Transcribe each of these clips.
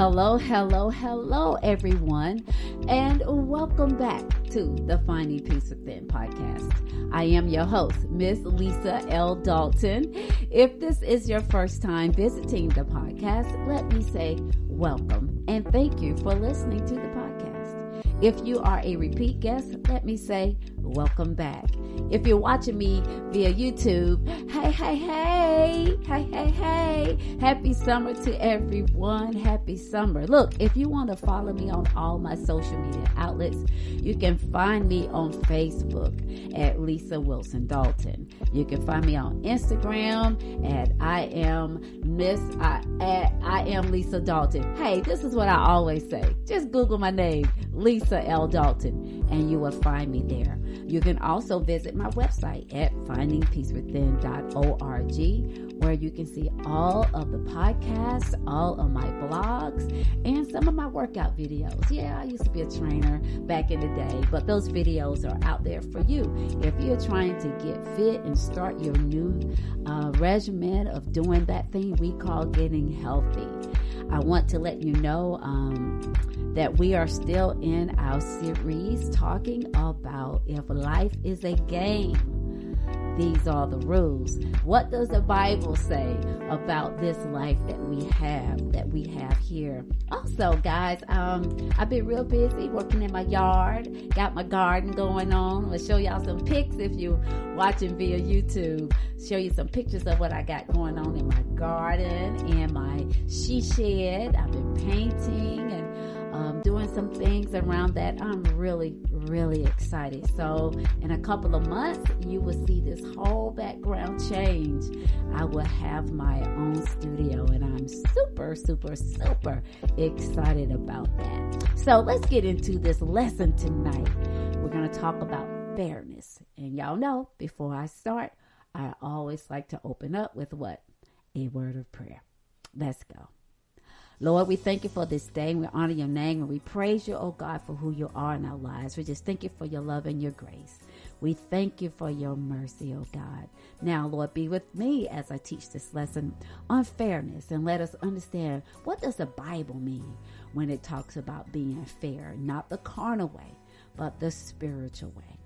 Hello, everyone, and welcome back to the Finding Peace Within podcast. I am your host, Miss Lisa L. Dalton. If this is your first time visiting the podcast, let me say welcome and thank you for listening to the podcast. If you are a repeat guest, let me say welcome back. If you're watching me via YouTube, hey, happy summer to everyone. Happy summer. Look, if you want to follow me on all my social media outlets, you can find me on Facebook at Lisa Wilson Dalton. You can find me on Instagram at I am Lisa Dalton. Hey, this is what I always say. Just Google my name, Lisa L. Dalton, and you will find me there. You can also visit my website at findingpeacewithin.org, where you can see all of the podcasts, all of my blogs, and some of my workout videos. Yeah, I used to be a trainer back in the day, but those videos are out there for you. If you're trying to get fit and start your new regimen of doing that thing we call getting healthy, I want to let you know that we are still in our series talking about if life is a game, these are the rules. What does the Bible say about this life that we have here? Also, guys, I've been real busy working in my yard, got my garden going on. I'm gonna show y'all some pics if you're watching via YouTube. Show you some pictures of what I got going on in my garden and my she shed. I've been painting and doing some things around that. I'm really excited. So in a couple of months, you will see this whole background change. I will have my own studio, and I'm super excited about that. So let's get into this lesson tonight. We're going to talk about fairness. And y'all know, before I start, I always like to open up with what? A word of prayer. Let's go. Lord, we thank you for this day, and we honor your name, and we praise you, oh God, for who you are in our lives. We just thank you for your love and your grace. We thank you for your mercy, oh God. Now, Lord, be with me as I teach this lesson on fairness, and let us understand, what does the Bible mean when it talks about being fair? Not the carnal way, but the spiritual way.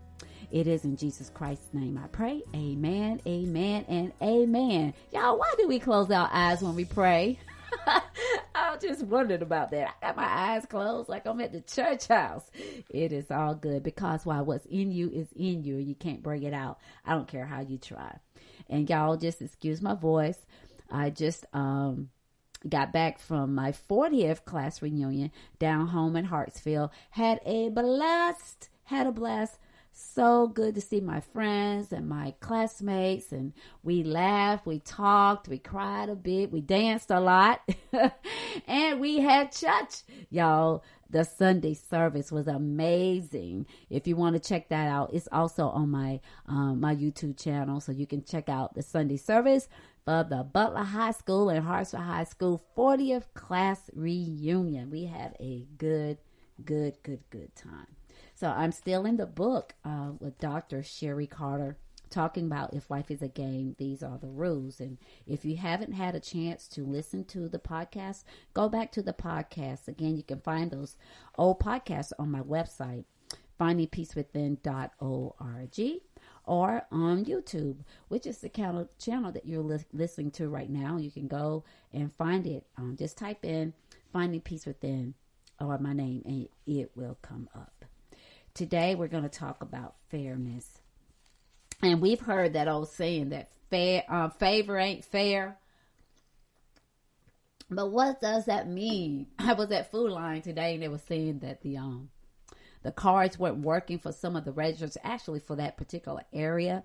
It is in Jesus Christ's name I pray. Amen, amen, and amen. Y'all, why do we close our eyes when we pray? I just wondered about that. I got my eyes closed like I'm at the church house. It is all good, because while what's in you is in you, you can't bring it out. I don't care how you try. And y'all just excuse my voice. I just got back from my 40th class reunion down home in Hartsfield. Had a blast. So good to see my friends and my classmates, and we laughed, we talked, we cried a bit, we danced a lot, and we had church. Y'all, the Sunday service was amazing. If you want to check that out, it's also on my my YouTube channel, so you can check out the Sunday service for the Butler High School and Hartsfield High School 40th class reunion. We had a good time. So I'm still in the book with Dr. Sherry Carter, talking about if life is a game, these are the rules. And if you haven't had a chance to listen to the podcast, go back to the podcast. Again, you can find those old podcasts on my website, findingpeacewithin.org, or on YouTube, which is the channel that you're listening to right now. You can go and find it. Just type in Finding Peace Within or my name, and it will come up. Today, we're going to talk about fairness. And we've heard that old saying that favor ain't fair. But what does that mean? I was at Food Line today, and they were saying that the cards weren't working for some of the registers, actually for that particular area.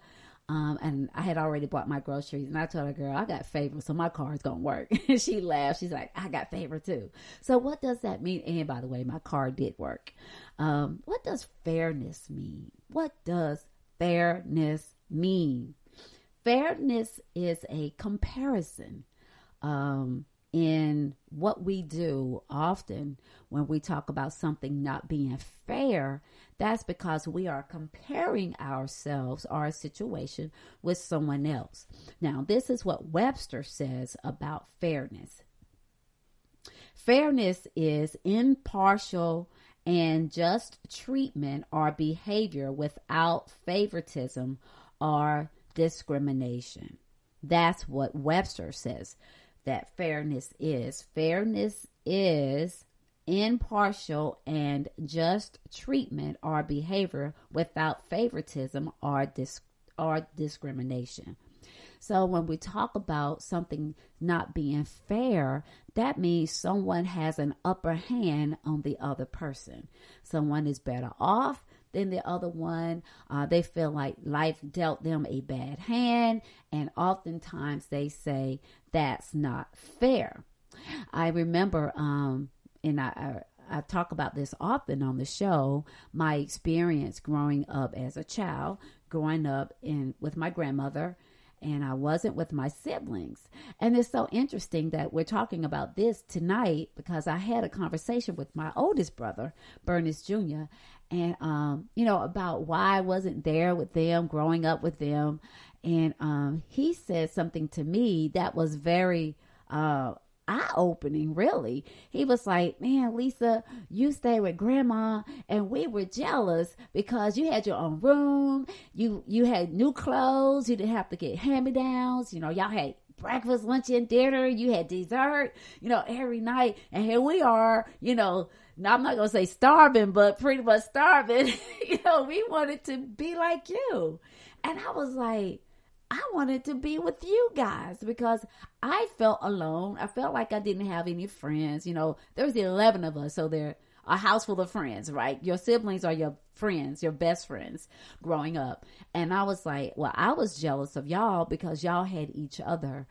And I had already bought my groceries, and I told her, girl, I got favor, so my card's going to work. And she laughed. She's like, I got favor too. So what does that mean? And by the way, my card did work. What does fairness mean? What does fairness mean? Fairness is a comparison in what we do often when we talk about something not being fair. That's because we are comparing ourselves, our situation, with someone else. Now, this is what Webster says about fairness. Fairness is impartial and just treatment or behavior without favoritism or discrimination. That's what Webster says that fairness is. Fairness is impartial and just treatment or behavior without favoritism or discrimination. So when we talk about something not being fair, that means someone has an upper hand on the other person. Someone is better off than the other one. They feel like life dealt them a bad hand. And oftentimes they say, that's not fair. I remember, and I talk about this often on the show, my experience growing up as a child, growing up with my grandmother, and I wasn't with my siblings. And it's so interesting that we're talking about this tonight because I had a conversation with my oldest brother, Bernice Jr., and, about why I wasn't there with them, growing up with them. And he said something to me that was very eye-opening, really. He was like, man, Lisa, you stay with grandma and we were jealous because you had your own room, you had new clothes, you didn't have to get hand-me-downs, y'all had breakfast, lunch, and dinner, you had dessert, every night, and here we are, now I'm not gonna say starving, but pretty much starving. We wanted to be like you. And I was like, I wanted to be with you guys because I felt alone. I felt like I didn't have any friends. There was 11 of us. So they're a house full of friends, right? Your siblings are your friends, your best friends growing up. And I was like, well, I was jealous of y'all because y'all had each other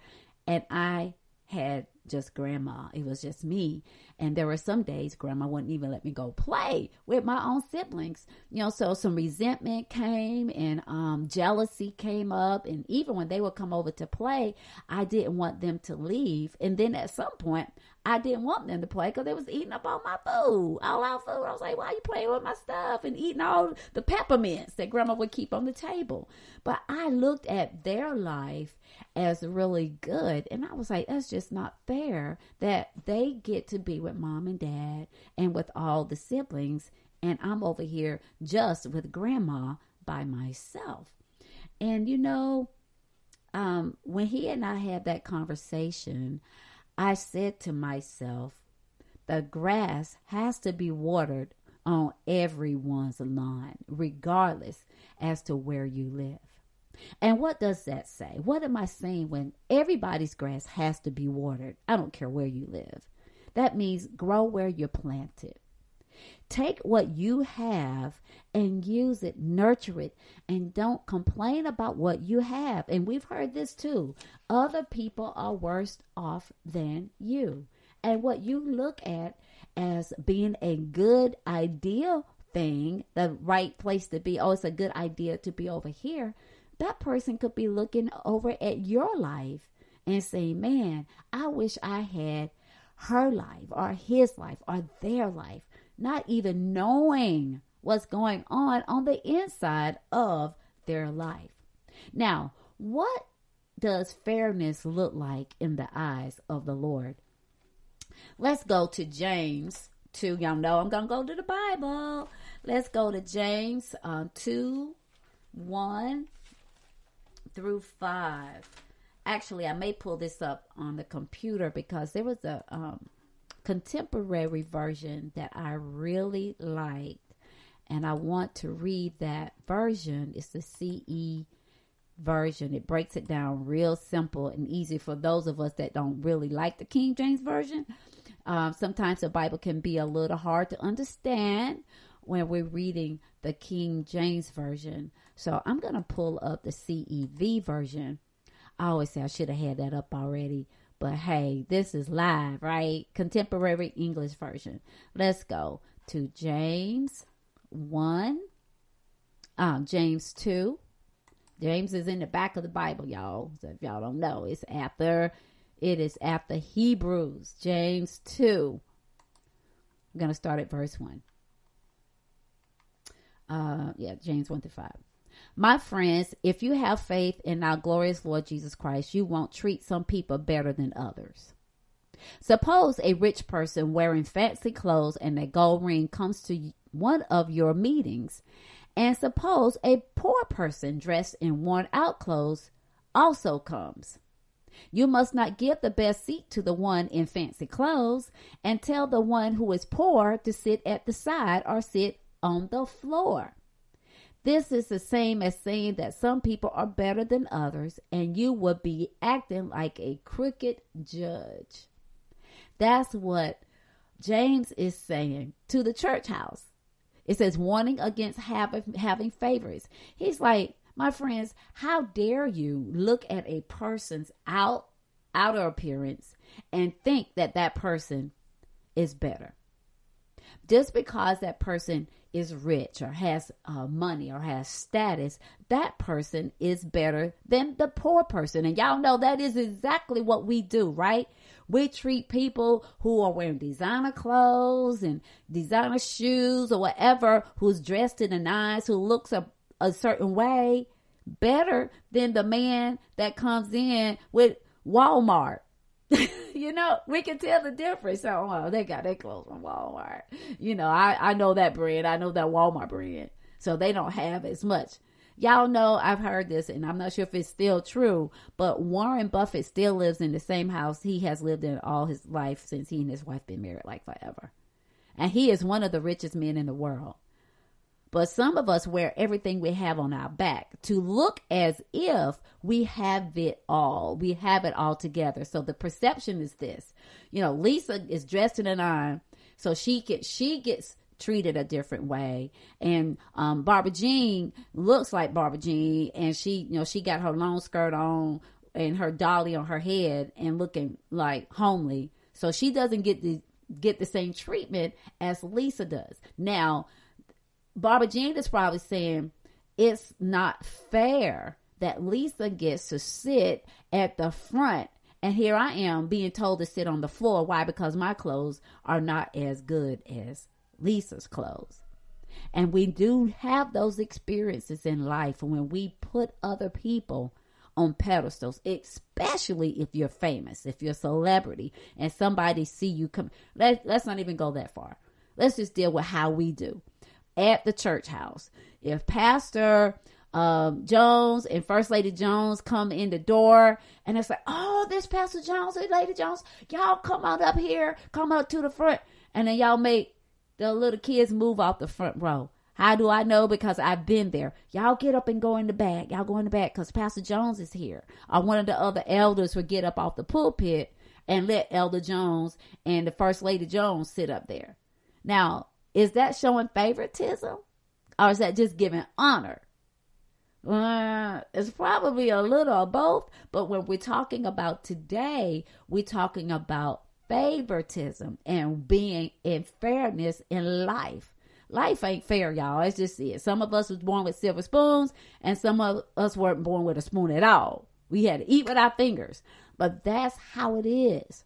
and I had just grandma. It was just me. And there were some days grandma wouldn't even let me go play with my own siblings, so some resentment came and jealousy came up. And even when they would come over to play, I didn't want them to leave. And then at some point I didn't want them to play because they was eating up all my food, all our food. I was like, why are you playing with my stuff and eating all the peppermints that grandma would keep on the table? But I looked at their life as really good. And I was like, that's just not fair that they get to be with mom and dad and with all the siblings. And I'm over here just with grandma by myself. And, when he and I had that conversation, I said to myself, the grass has to be watered on everyone's lawn, regardless as to where you live. And what does that say? What am I saying when everybody's grass has to be watered? I don't care where you live. That means grow where you're planted. Take what you have and use it, nurture it, and don't complain about what you have. And we've heard this too. Other people are worse off than you. And what you look at as being a good idea thing, the right place to be, oh, it's a good idea to be over here, that person could be looking over at your life and saying, man, I wish I had her life or his life or their life. Not even knowing what's going on the inside of their life. Now, what does fairness look like in the eyes of the Lord? Let's go to James 2. Y'all know I'm going to go to the Bible. Let's go to James 2:1-5. Actually, I may pull this up on the computer because there was a contemporary version that I really liked, and I want to read that version. It's the CE version. It breaks it down real simple and easy for those of us that don't really like the King James version. Sometimes the Bible can be a little hard to understand when we're reading the King James version. So I'm going to pull up the CEV version. I always say I should have had that up already. But hey, this is live, right? Contemporary English version. Let's go to James 2. James is in the back of the Bible, y'all. So if y'all don't know, it is after Hebrews. James 2. I'm going to start at verse 1. James 1-5. My friends, if you have faith in our glorious Lord Jesus Christ, you won't treat some people better than others. Suppose a rich person wearing fancy clothes and a gold ring comes to one of your meetings, and suppose a poor person dressed in worn-out clothes also comes. You must not give the best seat to the one in fancy clothes and tell the one who is poor to sit at the side or sit on the floor. This is the same as saying that some people are better than others, and you would be acting like a crooked judge. That's what James is saying to the church house. It says, warning against having favorites. He's like, my friends, how dare you look at a person's outer appearance and think that that person is better? Just because that person is rich or has money or has status, that person is better than the poor person. And y'all know that is exactly what we do, right? We treat people who are wearing designer clothes and designer shoes or whatever, who's dressed in the nice, who looks a certain way, better than the man that comes in with Walmart. You know, we can tell the difference. So, oh, they got their clothes from Walmart. You know, I know that brand. I know that Walmart brand. So they don't have as much. Y'all know I've heard this, and I'm not sure if it's still true, but Warren Buffett still lives in the same house he has lived in all his life since he and his wife been married like forever. And he is one of the richest men in the world. But some of us wear everything we have on our back to look as if we have it all. We have it all together. So the perception is this, you know, Lisa is dressed in a nine, so she gets treated a different way. And Barbara Jean looks like Barbara Jean, and she, you know, she got her long skirt on and her dolly on her head and looking like homely. So she doesn't get the same treatment as Lisa does. Now, Barbara Jean is probably saying it's not fair that Lisa gets to sit at the front, and here I am being told to sit on the floor. Why? Because my clothes are not as good as Lisa's clothes. And we do have those experiences in life when we put other people on pedestals, especially if you're famous, if you're a celebrity, and somebody see you come. Let's not even go that far. Let's just deal with how we do. At the church house, if Pastor Jones and First Lady Jones come in the door, and it's like, oh, this Pastor Jones and Lady Jones, y'all come on up here, come up to the front, and then y'all make the little kids move off the front row. How do I know? Because I've been there. Y'all get up and go in the back. Y'all go in the back because Pastor Jones is here. Or one of the other elders would get up off the pulpit and let Elder Jones and the First Lady Jones sit up there. Now, is that showing favoritism, or is that just giving honor? It's probably a little of both, but when we're talking about today, we're talking about favoritism and being in fairness in life. Life ain't fair, y'all. It's just it. Some of us was born with silver spoons, and some of us weren't born with a spoon at all. We had to eat with our fingers, but that's how it is.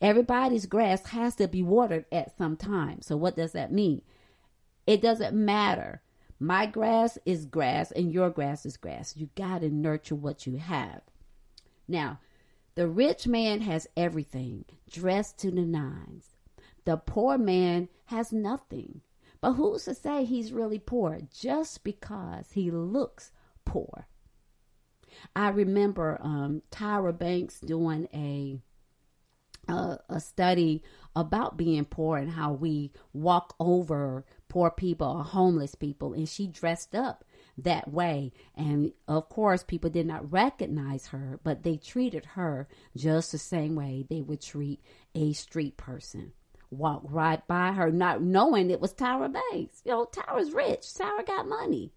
Everybody's grass has to be watered at some time. So what does that mean? It doesn't matter. My grass is grass and your grass is grass. You got to nurture what you have. Now, the rich man has everything dressed to the nines. The poor man has nothing. But who's to say he's really poor just because he looks poor? I remember Tyra Banks doing a study about being poor and how we walk over poor people or homeless people, and she dressed up that way, and of course people did not recognize her, but they treated her just the same way they would treat a street person. Walk right by her not knowing it was Tyra Banks. You know, Tyra's rich, Tyra got money.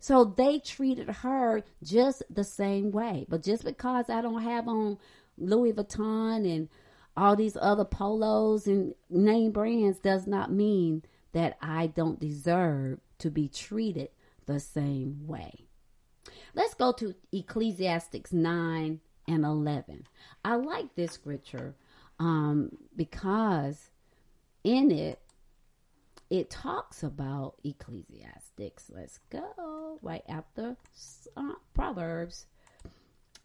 So they treated her just the same way. But just because I don't have on Louis Vuitton and all these other polos and name brands does not mean that I don't deserve to be treated the same way. Let's go to Ecclesiastes 9 and 11. I like this scripture because in it talks about Ecclesiastes. Let's go right after Proverbs.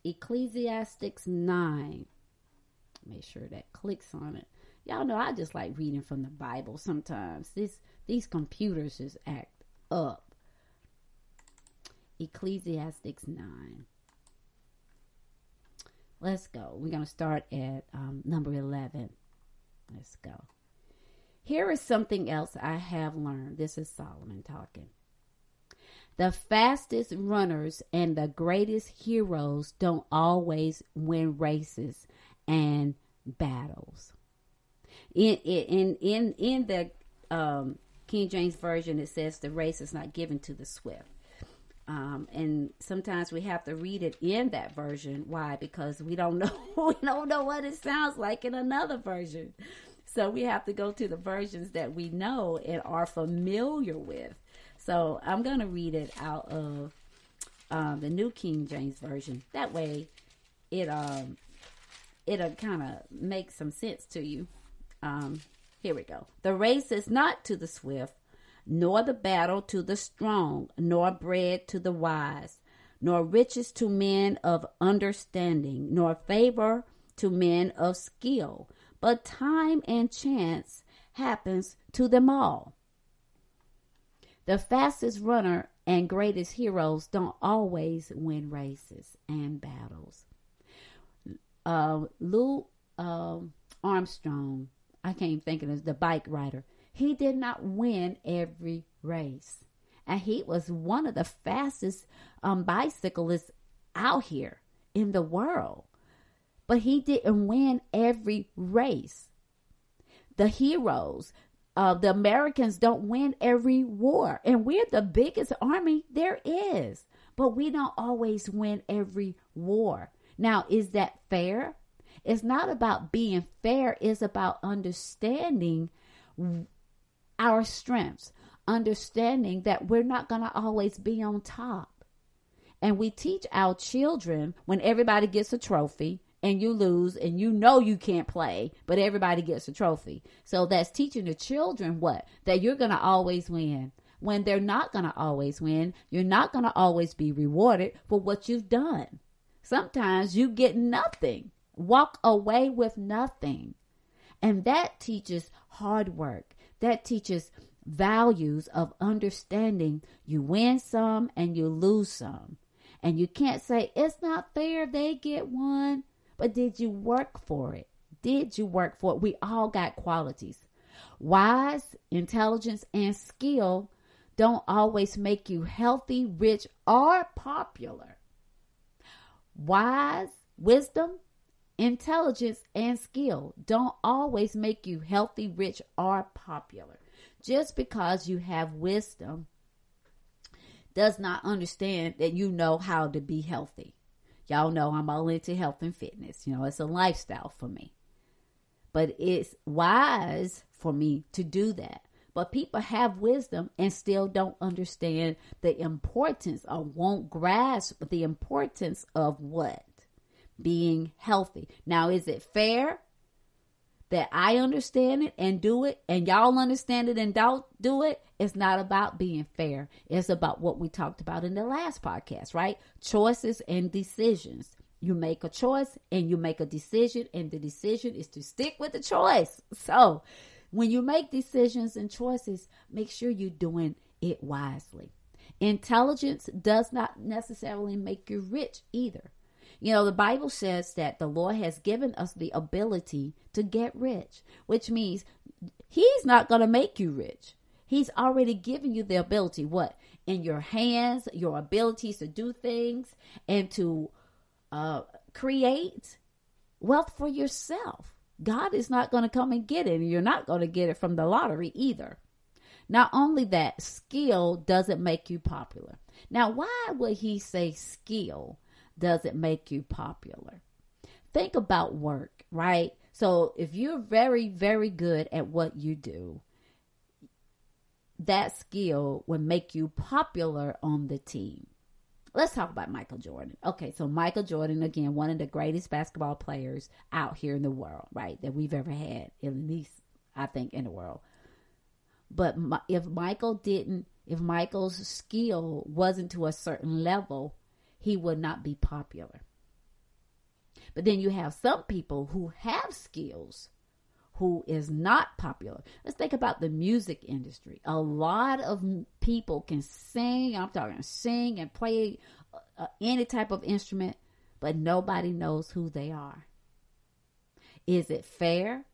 Ecclesiastes 9 Make sure that clicks on it. Y'all know I just like reading from the Bible sometimes. These computers just act up. Ecclesiastes 9. Let's go. We're going to start at number 11. Let's go. Here is something else I have learned. This is Solomon talking. The fastest runners and the greatest heroes don't always win races and battles. In the King James Version, it says the race is not given to the swift. And sometimes we have to read it in that version. Why? Because we don't know what it sounds like in another version. So we have to go to the versions that we know and are familiar with. So I'm going to read it out of the New King James Version. That way it'll kind of make some sense to you. Here we go. The race is not to the swift, nor the battle to the strong, nor bread to the wise, nor riches to men of understanding, nor favor to men of skill. But time and chance happens to them all. The fastest runner and greatest heroes don't always win races and battles. Armstrong, I can't think of it, the bike rider. He did not win every race. And he was one of the fastest bicyclists out here in the world. But he didn't win every race. The heroes, the Americans don't win every war. And we're the biggest army there is. But we don't always win every war. Now, is that fair? It's not about being fair. It's about understanding our strengths, understanding that we're not going to always be on top. And we teach our children, when everybody gets a trophy and you lose and you know you can't play, but everybody gets a trophy. So that's teaching the children what? That you're going to always win. When they're not going to always win, you're not going to always be rewarded for what you've done. Sometimes you get nothing, walk away with nothing. And that teaches hard work. That teaches values of understanding you win some and you lose some. And you can't say, it's not fair, they get one. But did you work for it? Did you work for it? We all got qualities. Wise, intelligence, and skill don't always make you healthy, rich, or popular. Wise, wisdom, intelligence, and skill don't always make you healthy, rich, or popular. Just because you have wisdom does not understand that you know how to be healthy. Y'all know I'm all into health and fitness. You know, it's a lifestyle for me. But it's wise for me to do that. But people have wisdom and still don't understand the importance or won't grasp the importance of what? Being healthy. Now, is it fair that I understand it and do it and y'all understand it and don't do it? It's not about being fair. It's about what we talked about in the last podcast, right? Choices and decisions. You make a choice and you make a decision, and the decision is to stick with the choice. So when you make decisions and choices, make sure you're doing it wisely. Intelligence does not necessarily make you rich either. You know, the Bible says that the Lord has given us the ability to get rich, which means he's not going to make you rich. He's already given you the ability, what? In your hands, your abilities to do things and to create wealth for yourself. God is not going to come and get it, and you're not going to get it from the lottery either. Not only that, skill doesn't make you popular. Now, why would he say skill doesn't make you popular? Think about work, right? So if you're very, very good at what you do, that skill would make you popular on the team. Let's talk about Michael Jordan. Okay, so Michael Jordan, again, one of the greatest basketball players out here in the world, right? That we've ever had, at least, I think, in the world. But if Michael's skill wasn't to a certain level, he would not be popular. But then you have some people who have skills who is not popular. Let's think about the music industry. A lot of people can sing. I'm talking sing and play any type of instrument, but nobody knows who they are. Is it fair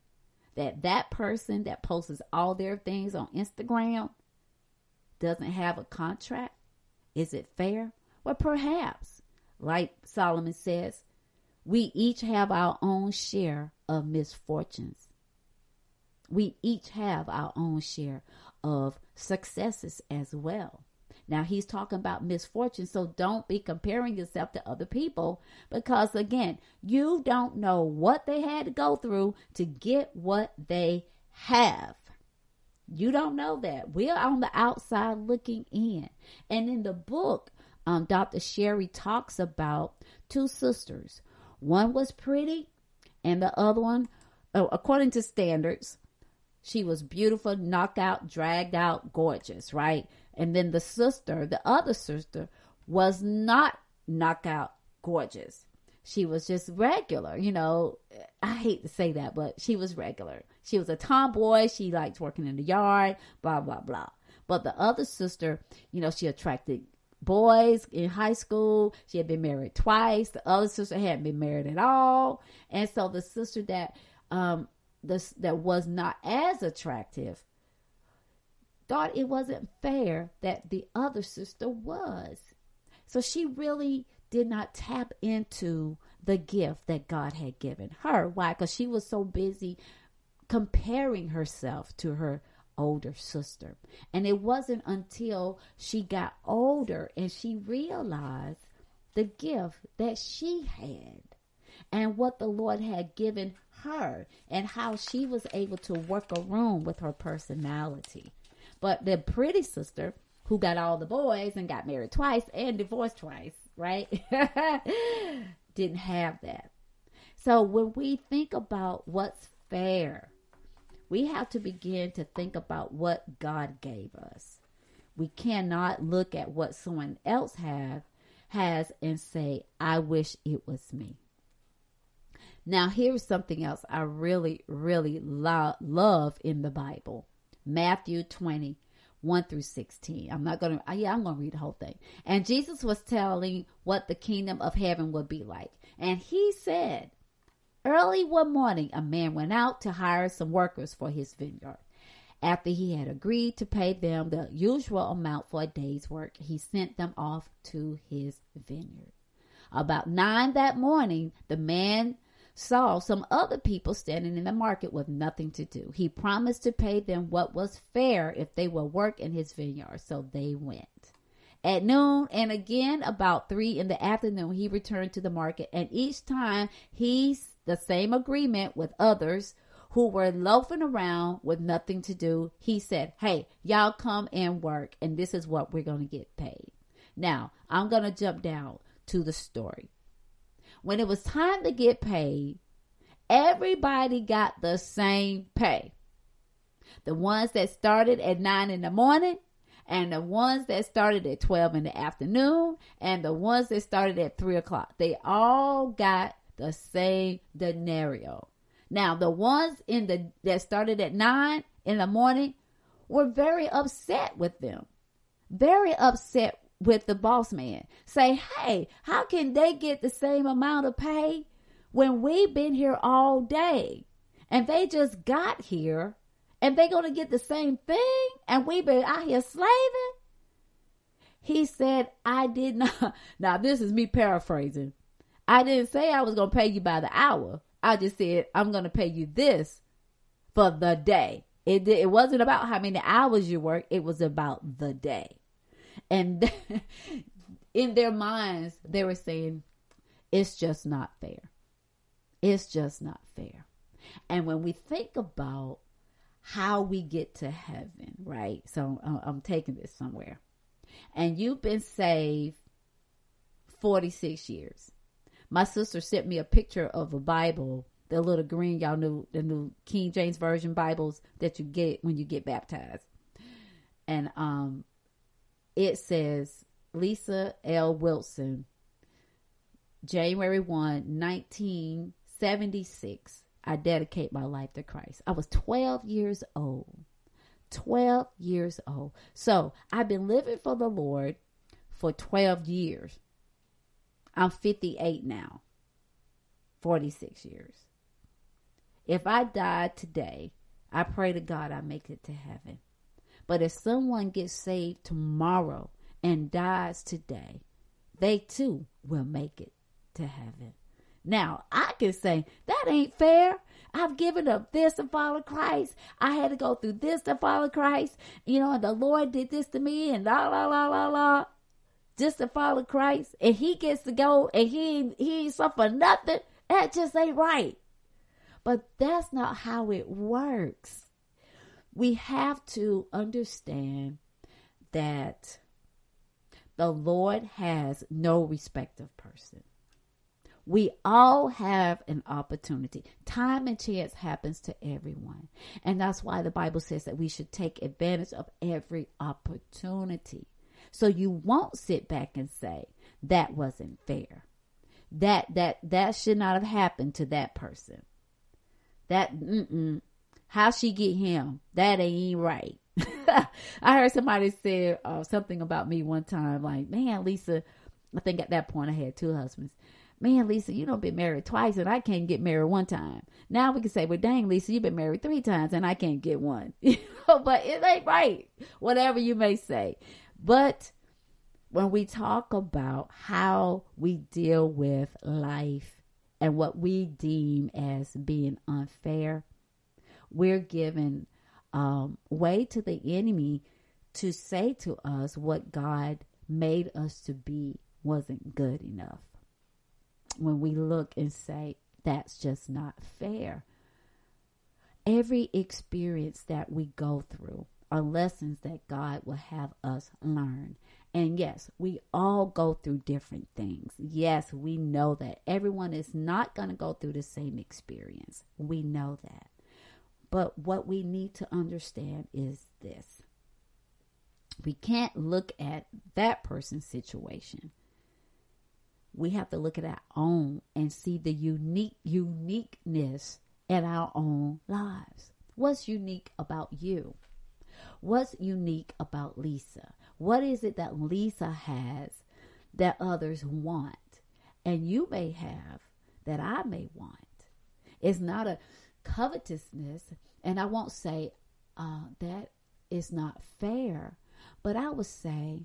that that person that posts all their things on Instagram doesn't have a contract? Is it fair? Well, perhaps, like Solomon says, we each have our own share of misfortunes. We each have our own share of successes as well. Now, he's talking about misfortune, so don't be comparing yourself to other people because, again, you don't know what they had to go through to get what they have. You don't know that. We're on the outside looking in. And in the book, Dr. Sherry talks about two sisters. One was pretty and the other one, according to standards, she was beautiful, knocked out, dragged out, gorgeous, right? And then the sister, the other sister, was not knockout gorgeous. She was just regular, you know. I hate to say that, but she was regular. She was a tomboy. She liked working in the yard, blah, blah, blah. But the other sister, you know, she attracted boys in high school. She had been married twice. The other sister hadn't been married at all. And so the sister that was not as attractive thought it wasn't fair that the other sister was. So she really did not tap into the gift that God had given her. Why? Because she was so busy comparing herself to her older sister. And it wasn't until she got older and she realized the gift that she had and what the Lord had given her and how she was able to work a room with her personality. But the pretty sister who got all the boys and got married twice and divorced twice, right? Didn't have that. So when we think about what's fair, we have to begin to think about what God gave us. We cannot look at what someone else has and say, I wish it was me. Now, here's something else I really, really love in the Bible. Matthew 20, 1 through 16. I'm going to read the whole thing. And Jesus was telling what the kingdom of heaven would be like. And he said, early one morning, a man went out to hire some workers for his vineyard. After he had agreed to pay them the usual amount for a day's work, he sent them off to his vineyard. About 9 that morning, the man saw some other people standing in the market with nothing to do. He promised to pay them what was fair if they would work in his vineyard, so they went. At noon and again about 3 in the afternoon, he returned to the market, and each time he's the same agreement with others who were loafing around with nothing to do. He said, hey, y'all come and work, and this is what we're going to get paid. Now, I'm going to jump down to the story. When it was time to get paid, everybody got the same pay. The ones that started at 9 in the morning, and the ones that started at 12 in the afternoon, and the ones that started at 3 o'clock. They all got the same denario. Now, the ones that started at 9 in the morning were very upset with them. Very upset with the boss man. Say, hey, how can they get the same amount of pay when we've been here all day and they just got here and they're going to get the same thing and we've been out here slaving? He said, I did not. Now, this is me paraphrasing. I didn't say I was going to pay you by the hour. I just said, I'm going to pay you this for the day. It wasn't about how many hours you work. It was about the day. And in their minds, they were saying, it's just not fair. It's just not fair. And when we think about how we get to heaven, right? So I'm taking this somewhere. And you've been saved 46 years. My sister sent me a picture of a Bible, the little green, y'all knew, the new King James Version Bibles that you get when you get baptized. And, it says Lisa L. Wilson January 1, 1976, I dedicate my life to Christ. I was 12 years old. 12 years old. So I've been living for the Lord for 12 years. I'm 58 now. 46 years. If I died today, I pray to God I make it to heaven. But if someone gets saved tomorrow and dies today, they too will make it to heaven. Now, I can say, that ain't fair. I've given up this to follow Christ. I had to go through this to follow Christ. You know, and the Lord did this to me and la, la, la, la, la. Just to follow Christ. And he gets to go and he ain't suffer nothing. That just ain't right. But that's not how it works. We have to understand that the Lord has no respect of person. We all have an opportunity. Time and chance happens to everyone. And that's why the Bible says that we should take advantage of every opportunity. So you won't sit back and say, that wasn't fair. That should not have happened to that person. How she get him? That ain't right. I heard somebody say something about me one time, like, man, Lisa, I think at that point I had two husbands. Man, Lisa, you done been married twice and I can't get married one time. Now we can say, well, dang, Lisa, you've been married three times and I can't get one. You know, but it ain't right, whatever you may say. But when we talk about how we deal with life and what we deem as being unfair, we're giving way to the enemy to say to us what God made us to be wasn't good enough. When we look and say, that's just not fair. Every experience that we go through are lessons that God will have us learn. And yes, we all go through different things. Yes, we know that everyone is not going to go through the same experience. We know that. But what we need to understand is this. We can't look at that person's situation. We have to look at our own and see the uniqueness in our own lives. What's unique about you? What's unique about Lisa? What is it that Lisa has that others want? And you may have that I may want. It's not a covetousness. And I won't say that is not fair. But I would say,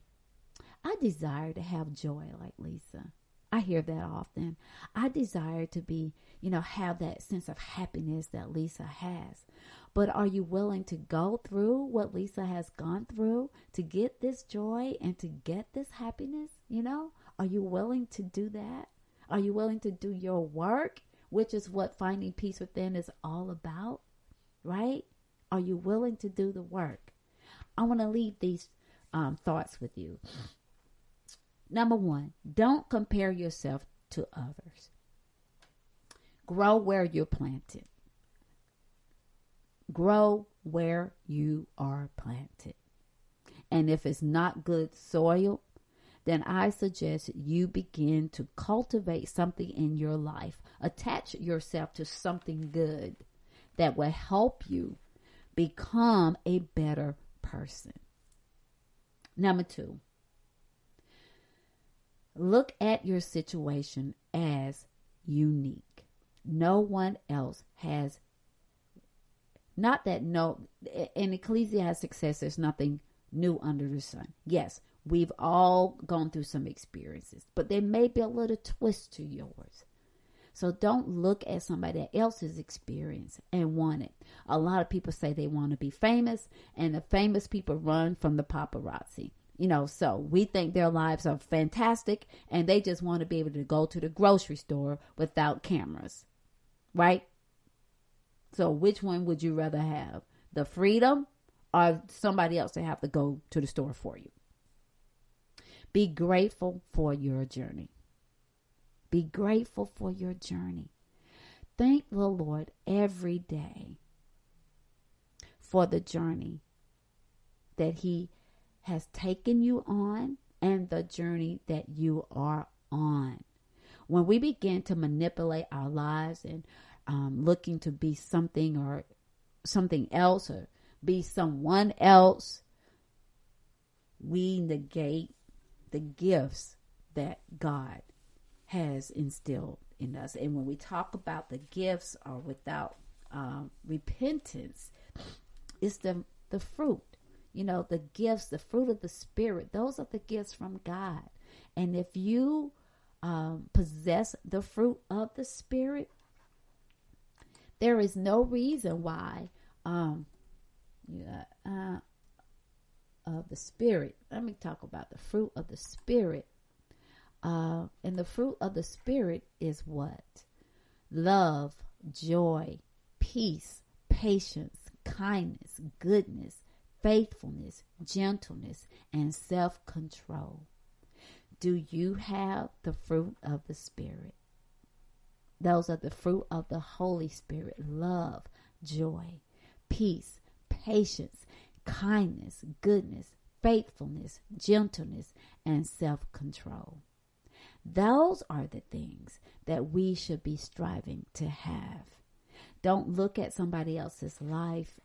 I desire to have joy like Lisa. I hear that often. I desire to be, have that sense of happiness that Lisa has. But are you willing to go through what Lisa has gone through to get this joy and to get this happiness? Are you willing to do that? Are you willing to do your work, which is what Finding Peace Within is all about, right? Are you willing to do the work? I want to leave these thoughts with you. Number one, don't compare yourself to others. Grow where you're planted. Grow where you are planted. And if it's not good soil, then I suggest you begin to cultivate something in your life. Attach yourself to something good that will help you become a better person. Number two, look at your situation as unique. No one else has. In Ecclesiastes says there's nothing new under the sun. Yes, we've all gone through some experiences, but there may be a little twist to yours. So don't look at somebody else's experience and want it. A lot of people say they want to be famous, and the famous people run from the paparazzi. So we think their lives are fantastic, and they just want to be able to go to the grocery store without cameras, right? So which one would you rather have? The freedom or somebody else to have to go to the store for you? Be grateful for your journey. Be grateful for your journey. Thank the Lord every day for the journey that He has taken you on and the journey that you are on. When we begin to manipulate our lives and looking to be something or something else or be someone else, we negate the gifts that God has instilled in us. And when we talk about the gifts are without repentance, it's the fruit, you know, the gifts, the fruit of the Spirit. Those are the gifts from God. And if you possess the fruit of the Spirit, there is no reason why of the Spirit. Let me talk about the fruit of the Spirit. And the fruit of the Spirit is what? Love, joy, peace, patience, kindness, goodness, faithfulness, gentleness, and self-control. Do you have the fruit of the Spirit? Those are the fruit of the Holy Spirit. Love, joy, peace, patience, kindness, goodness, faithfulness, gentleness, and self-control. Those are the things that we should be striving to have. Don't look at somebody else's life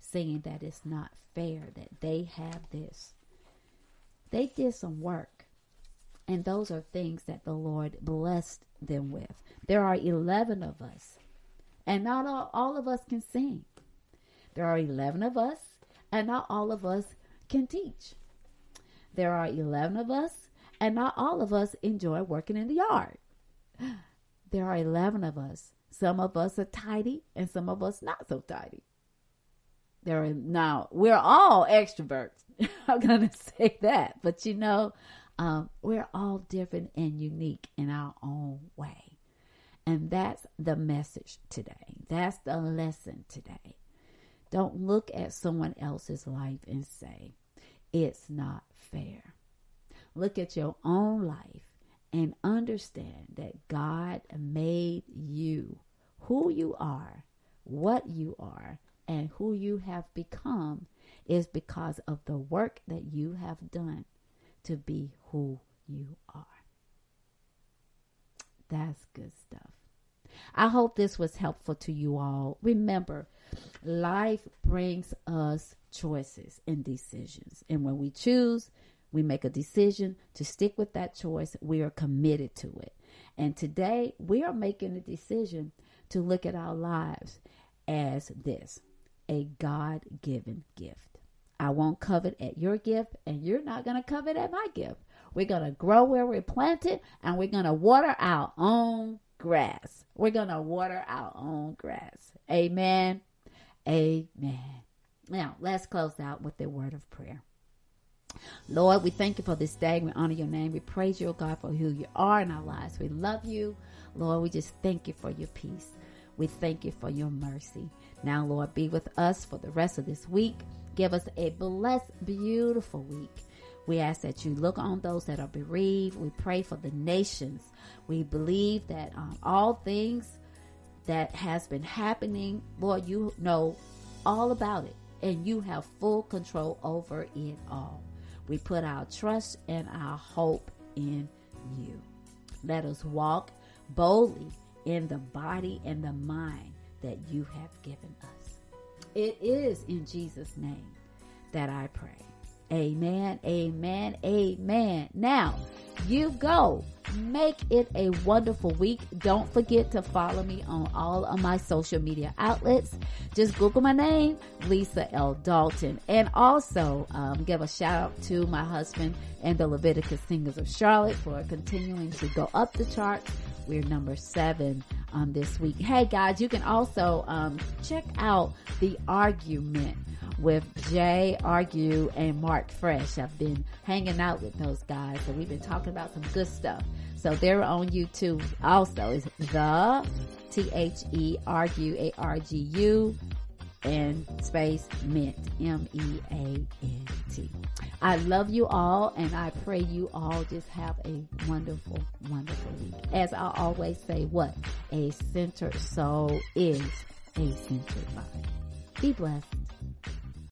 saying that it's not fair that they have this. They did some work, and those are things that the Lord blessed them with. There are 11 of us, and not all of us can sing. There are 11 of us, and not all of us can teach. There are 11 of us, and not all of us enjoy working in the yard. There are 11 of us. Some of us are tidy, and some of us not so tidy. Now, we're all extroverts. I'm going to say that. But, you know, we're all different and unique in our own way. And that's the message today. That's the lesson today. Don't look at someone else's life and say, it's not fair. Look at your own life and understand that God made you who you are, what you are, and who you have become is because of the work that you have done to be who you are. That's good stuff. I hope this was helpful to you all. Remember, life brings us choices and decisions. And when we choose, we make a decision to stick with that choice. We are committed to it. And today, we are making a decision to look at our lives as this, a God-given gift. I won't covet at your gift, and you're not going to covet at my gift. We're going to grow where we're planted, and we're going to water our own grass. We're going to water our own grass. Amen. Amen. Now, let's close out with a word of prayer. Lord, we thank you for this day. We honor your name. We praise you, God, for who you are in our lives. We love you. Lord, we just thank you for your peace. We thank you for your mercy. Now, Lord, be with us for the rest of this week. Give us a blessed, beautiful week. We ask that you look on those that are bereaved. We pray for the nations. We believe that all things that has been happening, Lord, you know all about it, and you have full control over it all. We put our trust and our hope in you. Let us walk boldly in the body and the mind that you have given us. It is in Jesus' name that I pray. Amen, amen, amen. Now, you go. Make it a wonderful week. Don't forget to follow me on all of my social media outlets. Just Google my name, Lisa L. Dalton. And also give a shout out to my husband and the Leviticus Singers of Charlotte for continuing to go up the charts. We're number 7 this week. Hey guys, you can also check out The Argument with J, Argue, and Mark Fresh. I've been hanging out with those guys, so we've been talking about some good stuff. So they're on YouTube also. It's The TheArgument and space Meant, MEANT. I love you all, and I pray you all just have a wonderful, wonderful week. As I always say, what? A centered soul is a centered body. Be blessed.